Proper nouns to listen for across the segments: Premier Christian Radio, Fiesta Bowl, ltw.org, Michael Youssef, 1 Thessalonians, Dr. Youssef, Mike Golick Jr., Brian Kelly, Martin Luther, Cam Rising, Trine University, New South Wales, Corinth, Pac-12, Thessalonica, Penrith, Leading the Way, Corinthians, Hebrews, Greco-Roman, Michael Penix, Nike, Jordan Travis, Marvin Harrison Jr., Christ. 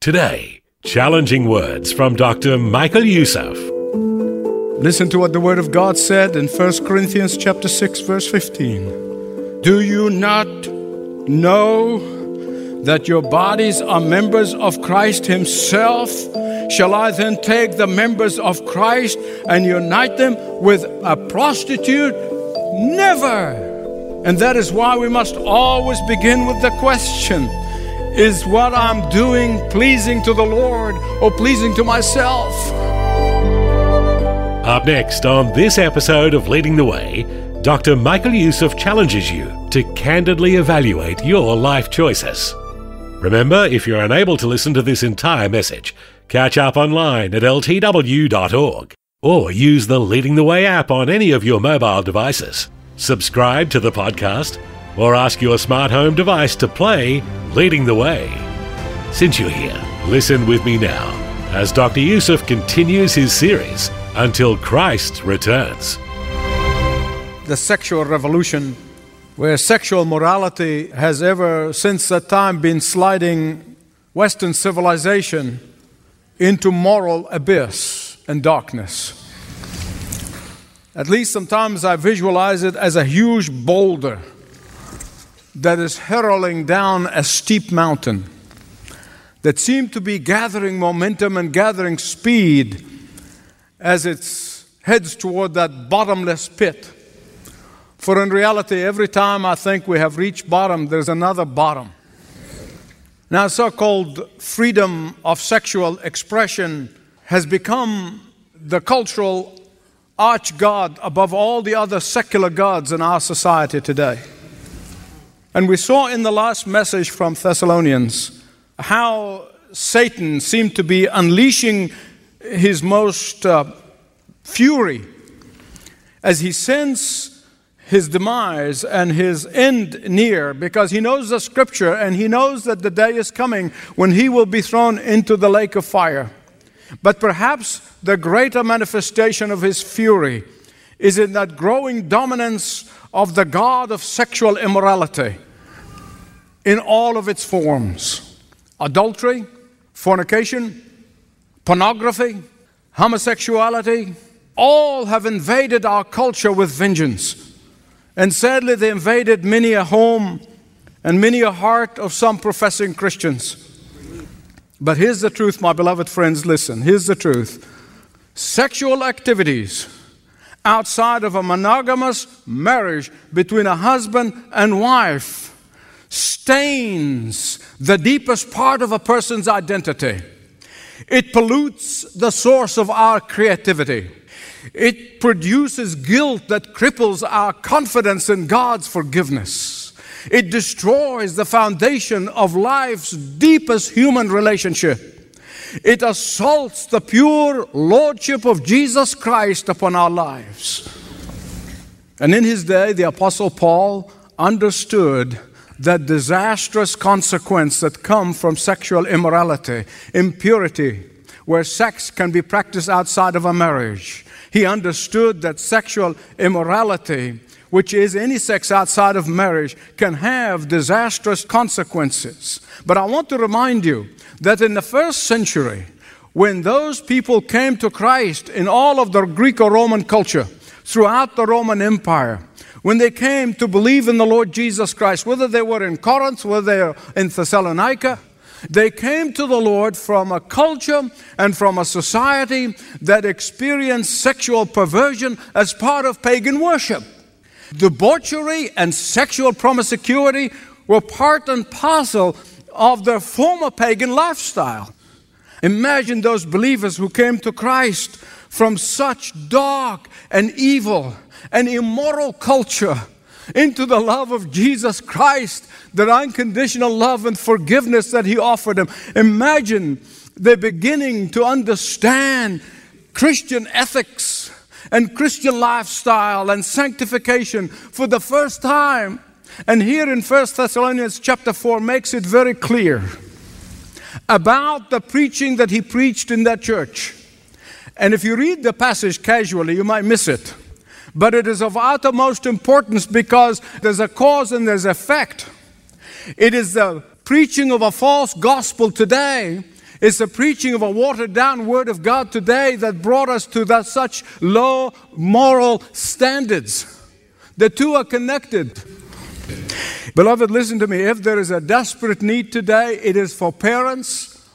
Today, challenging words from Dr. Michael Youssef. Listen to what the Word of God said in 1 Corinthians chapter 6, verse 15. Do you not know that your bodies are members of Christ Himself? Shall I then take the members of Christ and unite them with a prostitute? Never! And that is why we must always begin with the question, is what I'm doing pleasing to the Lord or pleasing to myself? Up next on this episode of Leading the Way, Dr. Michael Youssef challenges you to candidly evaluate your life choices. Remember, if you're unable to listen to this entire message, catch up online at ltw.org or use the Leading the Way app on any of your mobile devices. Subscribe to the podcast or ask your smart home device to play Leading the Way. Since you're here, listen with me now as Dr. Youssef continues his series Until Christ Returns. The sexual revolution, where sexual morality has ever since that time been sliding Western civilization into moral abyss and darkness. At least sometimes I visualize it as a huge boulder that is hurling down a steep mountain that seemed to be gathering momentum and gathering speed as it heads toward that bottomless pit. For in reality, every time I think we have reached bottom, there's another bottom. Now, so-called freedom of sexual expression has become the cultural arch-god above all the other secular gods in our society today. And we saw in the last message from Thessalonians how Satan seemed to be unleashing his most fury as he sends his demise and his end near, because he knows the Scripture and he knows that the day is coming when he will be thrown into the lake of fire. But perhaps the greater manifestation of his fury is in that growing dominance of the god of sexual immorality in all of its forms. Adultery, fornication, pornography, homosexuality, all have invaded our culture with vengeance. And sadly, they invaded many a home and many a heart of some professing Christians. But here's the truth, my beloved friends, listen. Here's the truth. Sexual activities outside of a monogamous marriage between a husband and wife stains the deepest part of a person's identity. It pollutes the source of our creativity. It produces guilt that cripples our confidence in God's forgiveness. It destroys the foundation of life's deepest human relationship. It assaults the pure lordship of Jesus Christ upon our lives. And in his day, the Apostle Paul understood that disastrous consequence that come from sexual immorality, impurity, where sex can be practiced outside of a marriage. He understood that sexual immorality, which is any sex outside of marriage, can have disastrous consequences. But I want to remind you that in the first century, when those people came to Christ in all of the Greco-Roman culture, throughout the Roman Empire, when they came to believe in the Lord Jesus Christ, whether they were in Corinth, whether they were in Thessalonica, they came to the Lord from a culture and from a society that experienced sexual perversion as part of pagan worship. Debauchery and sexual promiscuity were part and parcel of their former pagan lifestyle. Imagine those believers who came to Christ from such dark and evil and immoral culture into the love of Jesus Christ, that unconditional love and forgiveness that He offered them. Imagine they're beginning to understand Christian ethics and Christian lifestyle and sanctification for the first time. And here in 1 Thessalonians chapter 4 makes it very clear about the preaching that he preached in that church. And if you read the passage casually, you might miss it. But it is of uttermost importance because there's a cause and there's effect. It is the preaching of a false gospel today. It's the preaching of a watered-down Word of God today that brought us to that such low moral standards. The two are connected. Beloved, listen to me. If there is a desperate need today, it is for parents,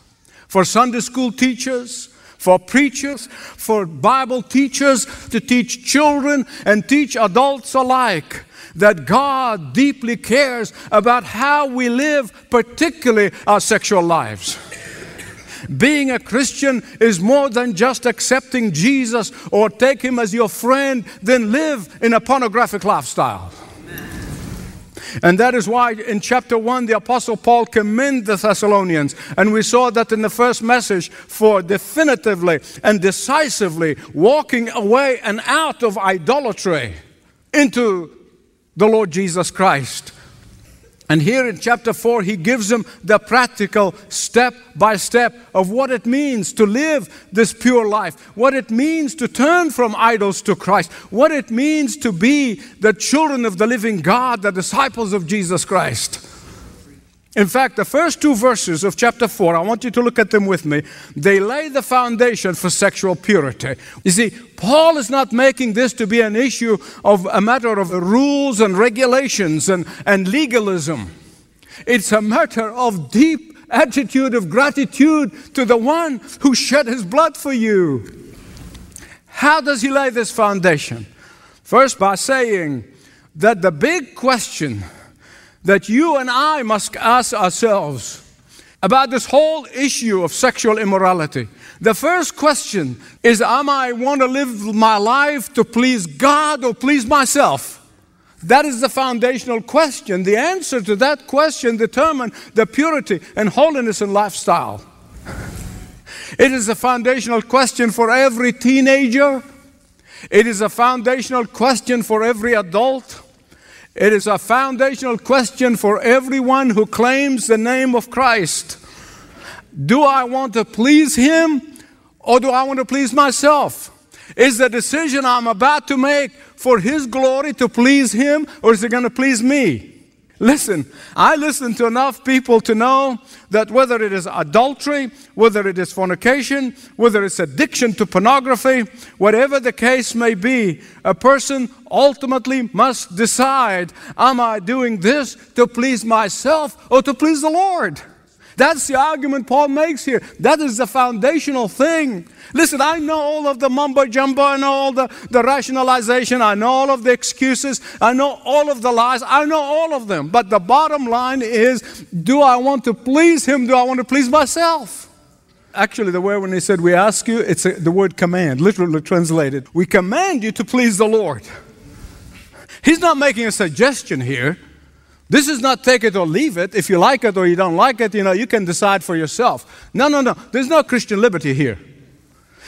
for Sunday school teachers, for preachers, for Bible teachers to teach children and teach adults alike that God deeply cares about how we live, particularly our sexual lives. Being a Christian is more than just accepting Jesus or take Him as your friend, then live in a pornographic lifestyle. Amen. And that is why in chapter 1, the Apostle Paul commended the Thessalonians. And we saw that in the first message for definitively and decisively walking away and out of idolatry into the Lord Jesus Christ. And here in chapter 4, he gives them the practical step-by-step of what it means to live this pure life, what it means to turn from idols to Christ, what it means to be the children of the living God, the disciples of Jesus Christ. In fact, the first two verses of chapter 4, I want you to look at them with me. They lay the foundation for sexual purity. You see, Paul is not making this to be an issue of a matter of rules and regulations and legalism. It's a matter of deep attitude of gratitude to the one who shed his blood for you. How does he lay this foundation? First, by saying that the big question that you and I must ask ourselves about this whole issue of sexual immorality. The first question is, am I want to live my life to please God or please myself? That is the foundational question. The answer to that question determines the purity and holiness in lifestyle. It is a foundational question for every teenager. It is a foundational question for every adult. It is a foundational question for everyone who claims the name of Christ. Do I want to please Him or do I want to please myself? Is the decision I'm about to make for His glory to please Him or is it going to please me? Listen, I listen to enough people to know that whether it is adultery, whether it is fornication, whether it's addiction to pornography, whatever the case may be, a person ultimately must decide, am I doing this to please myself or to please the Lord? That's the argument Paul makes here. That is the foundational thing. Listen, I know all of the mumbo-jumbo. I know all the rationalization. I know all of the excuses. I know all of the lies. I know all of them. But the bottom line is, do I want to please Him? Do I want to please myself? Actually, the word when he said, we ask you, it's the word command, literally translated. We command you to please the Lord. He's not making a suggestion here. This is not take it or leave it. If you like it or you don't like it, you can decide for yourself. No. There's no Christian liberty here.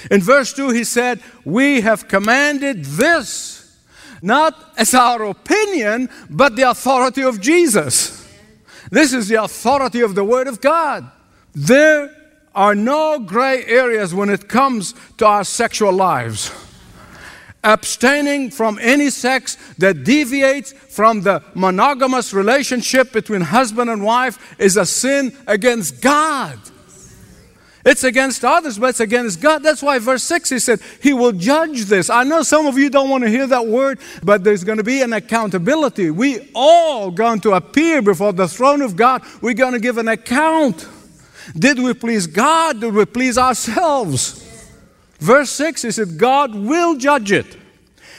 In verse 2, he said, we have commanded this, not as our opinion, but the authority of Jesus. This is the authority of the Word of God. There are no gray areas when it comes to our sexual lives. Abstaining from any sex that deviates from the monogamous relationship between husband and wife is a sin against God. It's against others, but it's against God. That's why verse 6, he said, He will judge this. I know some of you don't want to hear that word, but there's going to be an accountability. We all going to appear before the throne of God. We're going to give an account. Did we please God? Did we please ourselves? Verse 6, he said, God will judge it.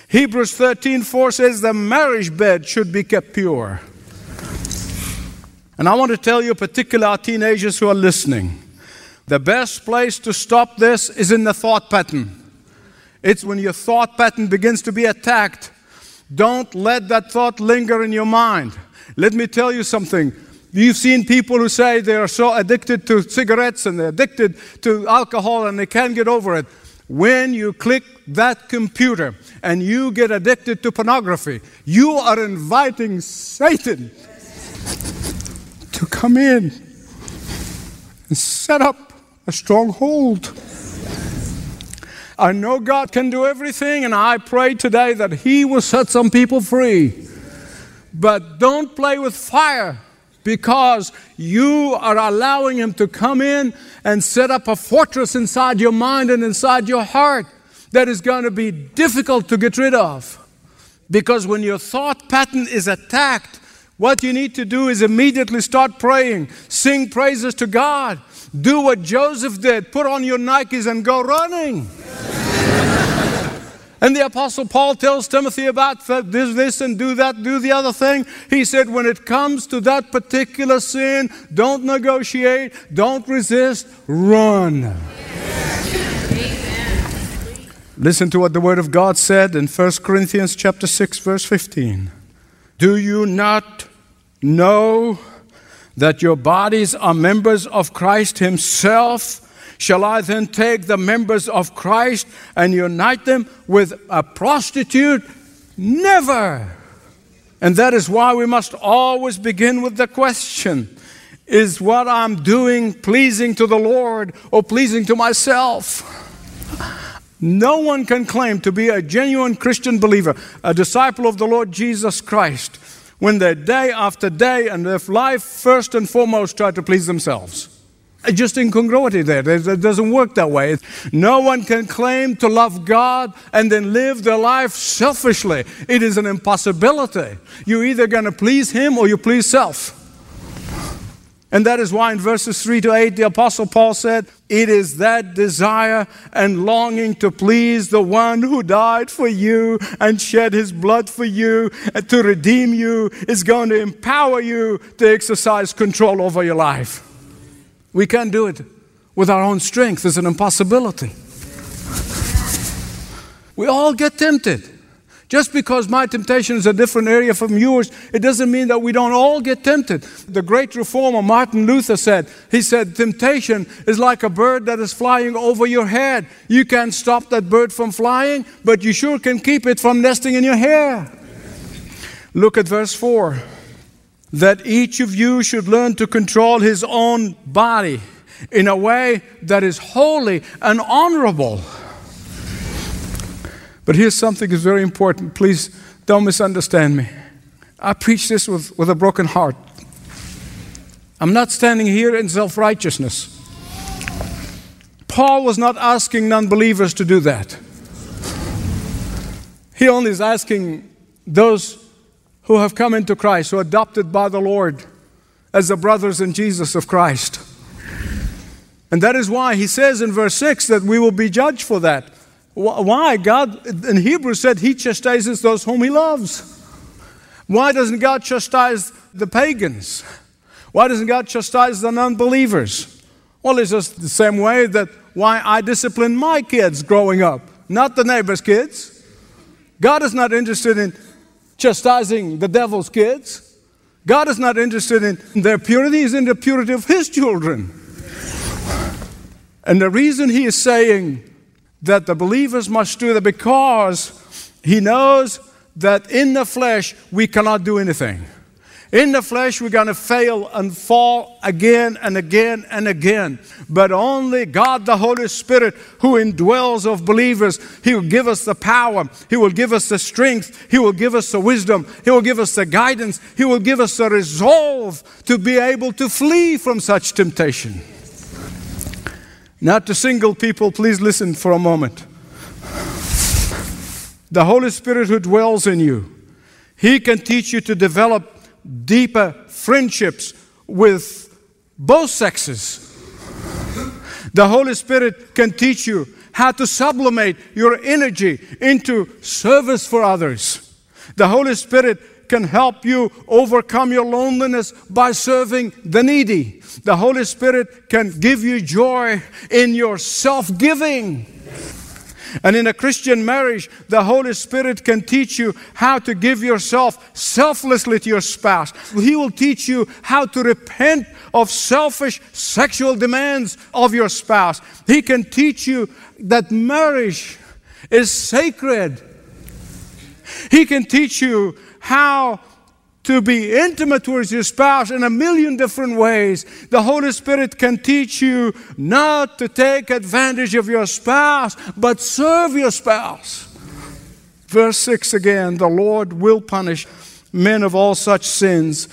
Hebrews 13:4 says the marriage bed should be kept pure. And I want to tell you, particularly our teenagers who are listening, the best place to stop this is in the thought pattern. It's when your thought pattern begins to be attacked Don't let that thought linger in your mind. Let me tell you something. You've seen people who say they are so addicted to cigarettes and they're addicted to alcohol and they can't get over it. When you click that computer and you get addicted to pornography, you are inviting Satan to come in and set up a stronghold. I know God can do everything, and I pray today that He will set some people free. But don't play with fire, because you are allowing him to come in and set up a fortress inside your mind and inside your heart that is going to be difficult to get rid of. Because when your thought pattern is attacked, what you need to do is immediately start praying, sing praises to God, do what Joseph did, put on your Nikes and go running. And the Apostle Paul tells Timothy about this and do that, do the other thing. He said, when it comes to that particular sin, don't negotiate, don't resist, run. Amen. Listen to what the Word of God said in 1 Corinthians chapter 6, verse 15. Do you not know that your bodies are members of Christ Himself? Shall I then take the members of Christ and unite them with a prostitute? Never! And that is why we must always begin with the question, is what I'm doing pleasing to the Lord or pleasing to myself? No one can claim to be a genuine Christian believer, a disciple of the Lord Jesus Christ, when they day after day and their life first and foremost try to please themselves. Just incongruity there. It doesn't work that way. No one can claim to love God and then live their life selfishly. It is an impossibility. You're either going to please Him or you please self. And that is why in verses 3 to 8, the Apostle Paul said, it is that desire and longing to please the one who died for you and shed his blood for you and to redeem you is going to empower you to exercise control over your life. We can't do it with our own strength. It's an impossibility. We all get tempted. Just because my temptation is a different area from yours, it doesn't mean that we don't all get tempted. The great reformer Martin Luther said, he said, temptation is like a bird that is flying over your head. You can't stop that bird from flying, but you sure can keep it from nesting in your hair. Look at verse 4. That each of you should learn to control his own body in a way that is holy and honorable. But here's something that's very important. Please don't misunderstand me. I preach this with a broken heart. I'm not standing here in self-righteousness. Paul was not asking non-believers to do that. He only is asking those who have come into Christ, who are adopted by the Lord as the brothers in Jesus of Christ. And that is why he says in verse 6 that we will be judged for that. Why? God in Hebrews said He chastises those whom He loves. Why doesn't God chastise the pagans? Why doesn't God chastise the non-believers? Well, it's just the same way that why I disciplined my kids growing up, not the neighbor's kids. God is not interested in chastising the devil's kids. God is not interested in their purity. He's in the purity of His children. And the reason He is saying that the believers must do that because He knows that in the flesh we cannot do anything. In the flesh we're going to fail and fall again and again and again. But only God the Holy Spirit who indwells of believers, He will give us the power. He will give us the strength. He will give us the wisdom. He will give us the guidance. He will give us the resolve to be able to flee from such temptation. Now to single people, please listen for a moment. The Holy Spirit who dwells in you, He can teach you to develop deeper friendships with both sexes. The Holy Spirit can teach you how to sublimate your energy into service for others. The Holy Spirit can help you overcome your loneliness by serving the needy. The Holy Spirit can give you joy in your self-giving. And in a Christian marriage, the Holy Spirit can teach you how to give yourself selflessly to your spouse. He will teach you how to repent of selfish sexual demands of your spouse. He can teach you that marriage is sacred. He can teach you how to be intimate with your spouse in a million different ways. The Holy Spirit can teach you not to take advantage of your spouse, but serve your spouse. Verse 6 again, the Lord will punish men of all such sins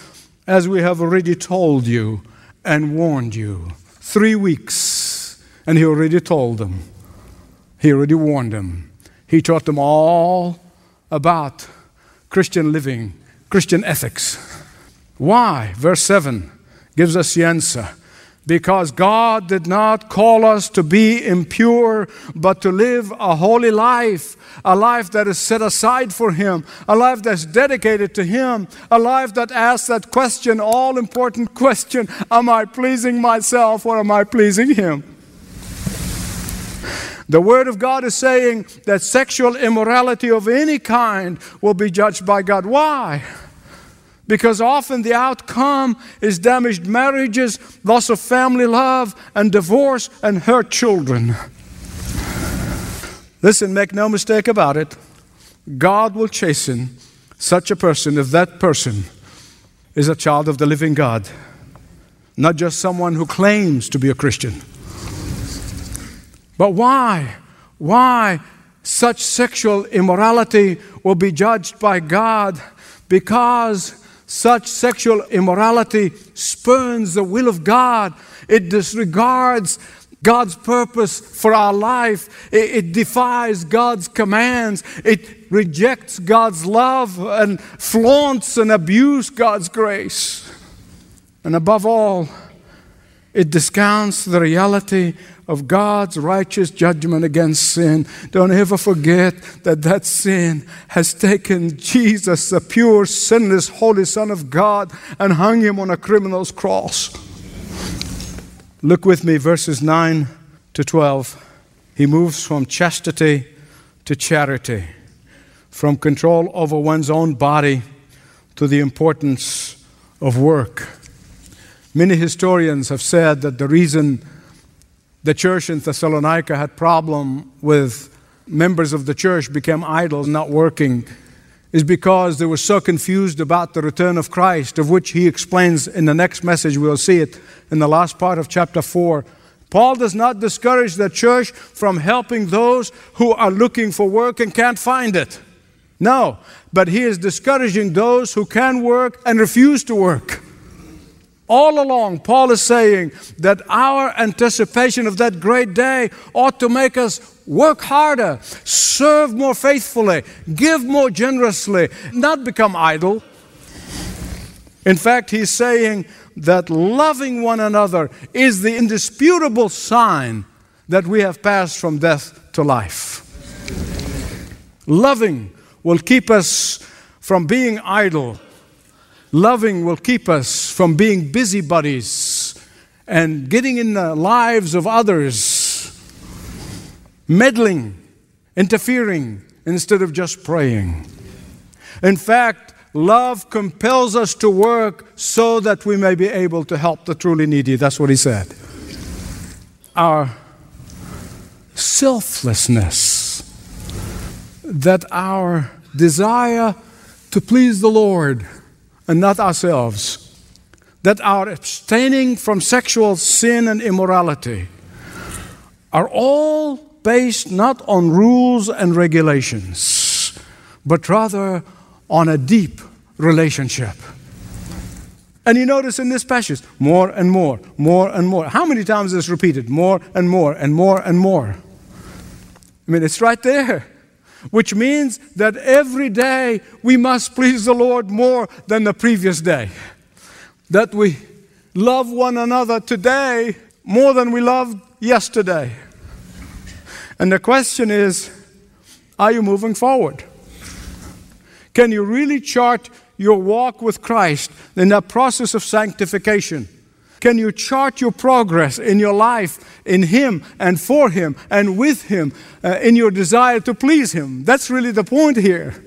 as we have already told you and warned you. 3 weeks, and he already told them. He already warned them. He taught them all about Christian living, Christian ethics. Why? Verse 7 gives us the answer. Because God did not call us to be impure, but to live a holy life, a life that is set aside for Him, a life that's dedicated to Him, a life that asks that question, all-important question, am I pleasing myself or am I pleasing Him? The Word of God is saying that sexual immorality of any kind will be judged by God. Why? Because often the outcome is damaged marriages, loss of family love, and divorce, and hurt children. Listen, make no mistake about it. God will chasten such a person if that person is a child of the living God, not just someone who claims to be a Christian. But why? Why such sexual immorality will be judged by God? Because such sexual immorality spurns the will of God. It disregards God's purpose for our life. It defies God's commands. It rejects God's love and flaunts and abuses God's grace. And above all, it discounts the reality of God's righteous judgment against sin. Don't ever forget that sin has taken Jesus, the pure, sinless, holy Son of God, and hung Him on a criminal's cross. Look with me, verses 9 to 12. He moves from chastity to charity, from control over one's own body to the importance of work. Many historians have said that the reason the church in Thessalonica had problem with members of the church became idle, not working, is because they were so confused about the return of Christ, of which he explains in the next message. We'll see it in the last part of chapter 4. Paul does not discourage the church from helping those who are looking for work and can't find it. No, but he is discouraging those who can work and refuse to work. All along, Paul is saying that our anticipation of that great day ought to make us work harder, serve more faithfully, give more generously, not become idle. In fact, he's saying that loving one another is the indisputable sign that we have passed from death to life. Loving will keep us from being idle. Loving will keep us from being busybodies and getting in the lives of others, meddling, interfering, instead of just praying. In fact, love compels us to work so that we may be able to help the truly needy. That's what he said. Our selflessness, that our desire to please the Lord and not ourselves, that our abstaining from sexual sin and immorality are all based not on rules and regulations, but rather on a deep relationship. And you notice in this passage, more and more, more and more. How many times is this repeated? More and more and more and more. I mean, it's right there. Which means that every day we must please the Lord more than the previous day. That we love one another today more than we loved yesterday. And the question is, are you moving forward? Can you really chart your walk with Christ in that process of sanctification? Can you chart your progress in your life in Him and for Him and with Him in your desire to please Him? That's really the point here.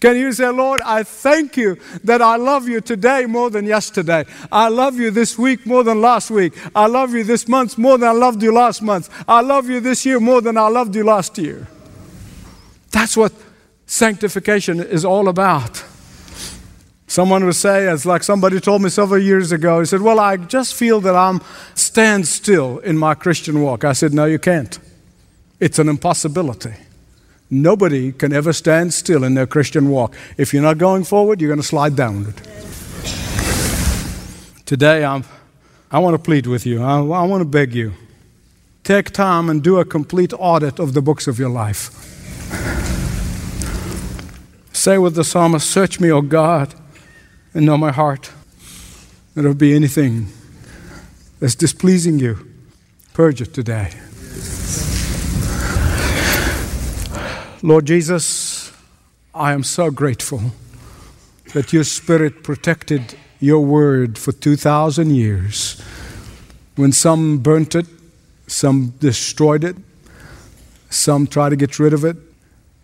Can you say, Lord, I thank you that I love you today more than yesterday. I love you this week more than last week. I love you this month more than I loved you last month. I love you this year more than I loved you last year. That's what sanctification is all about. Someone would say, it's like somebody told me several years ago, he said, well, I just feel that I'm stand still in my Christian walk. I said, no, you can't. It's an impossibility. Nobody can ever stand still in their Christian walk. If you're not going forward, you're going to slide downward. Today, I want to plead with you. I want to beg you. Take time and do a complete audit of the books of your life. Say with the psalmist, search me, O God, and know my heart. That it'll be anything that's displeasing you. Purge it today. Lord Jesus, I am so grateful that your Spirit protected your word for 2,000 years. When some burnt it, some destroyed it, some tried to get rid of it,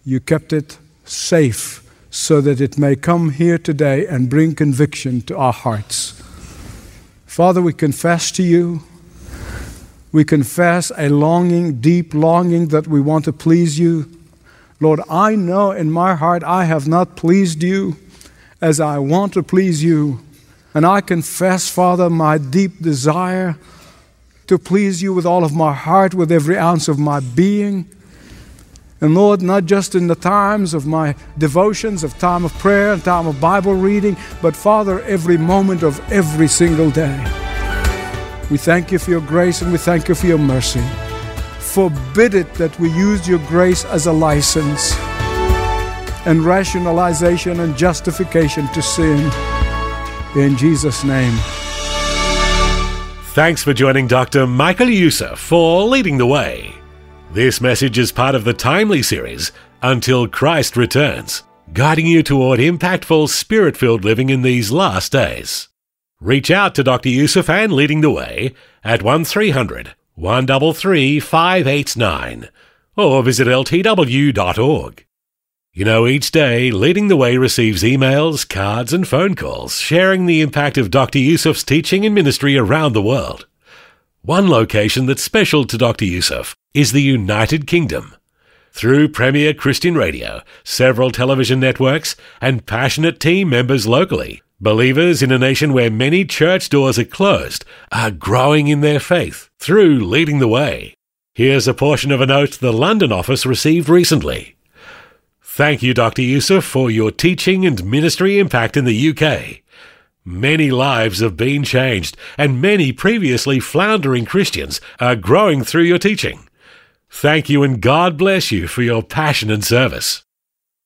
you kept it safe so that it may come here today and bring conviction to our hearts. Father, we confess to you. We confess a longing, deep longing that we want to please you. Lord, I know in my heart I have not pleased you as I want to please you. And I confess, Father, my deep desire to please you with all of my heart, with every ounce of my being. And Lord, not just in the times of my devotions, of time of prayer and time of Bible reading, but Father, every moment of every single day. We thank you for your grace and we thank you for your mercy. Forbid it that we use your grace as a license and rationalization and justification to sin. In Jesus' name. Thanks for joining Dr. Michael Youssef for Leading the Way. This message is part of the timely series, Until Christ Returns, guiding you toward impactful, spirit-filled living in these last days. Reach out to Dr. Youssef and Leading the Way at 1300 133 589 or visit ltw.org. You know, each day, Leading the Way receives emails, cards and phone calls sharing the impact of Dr. Youssef's teaching and ministry around the world. One location that's special to Dr. Youssef is the United Kingdom. Through Premier Christian Radio, several television networks and passionate team members locally, believers in a nation where many church doors are closed are growing in their faith through Leading the Way. Here's a portion of a note the London office received recently. Thank you, Dr. Youssef, for your teaching and ministry impact in the UK. Many lives have been changed, and many previously floundering Christians are growing through your teaching. Thank you and God bless you for your passion and service.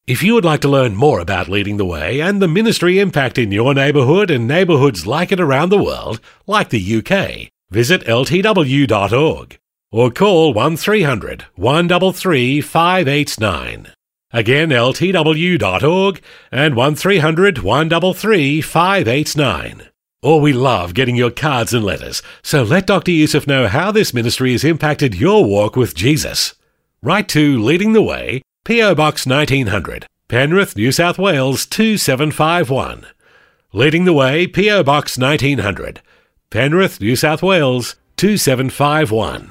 If you would like to learn more about Leading the Way and the ministry impact in your neighbourhood and neighbourhoods like it around the world, like the UK, visit ltw.org or call 1300 133 589. Again, ltw.org and 1300 133 589. Or we love getting your cards and letters, so let Dr. Youssef know how this ministry has impacted your walk with Jesus. Write to Leading the Way, P.O. Box 1900, Penrith, New South Wales 2751. Leading the Way, P.O. Box 1900, Penrith, New South Wales 2751.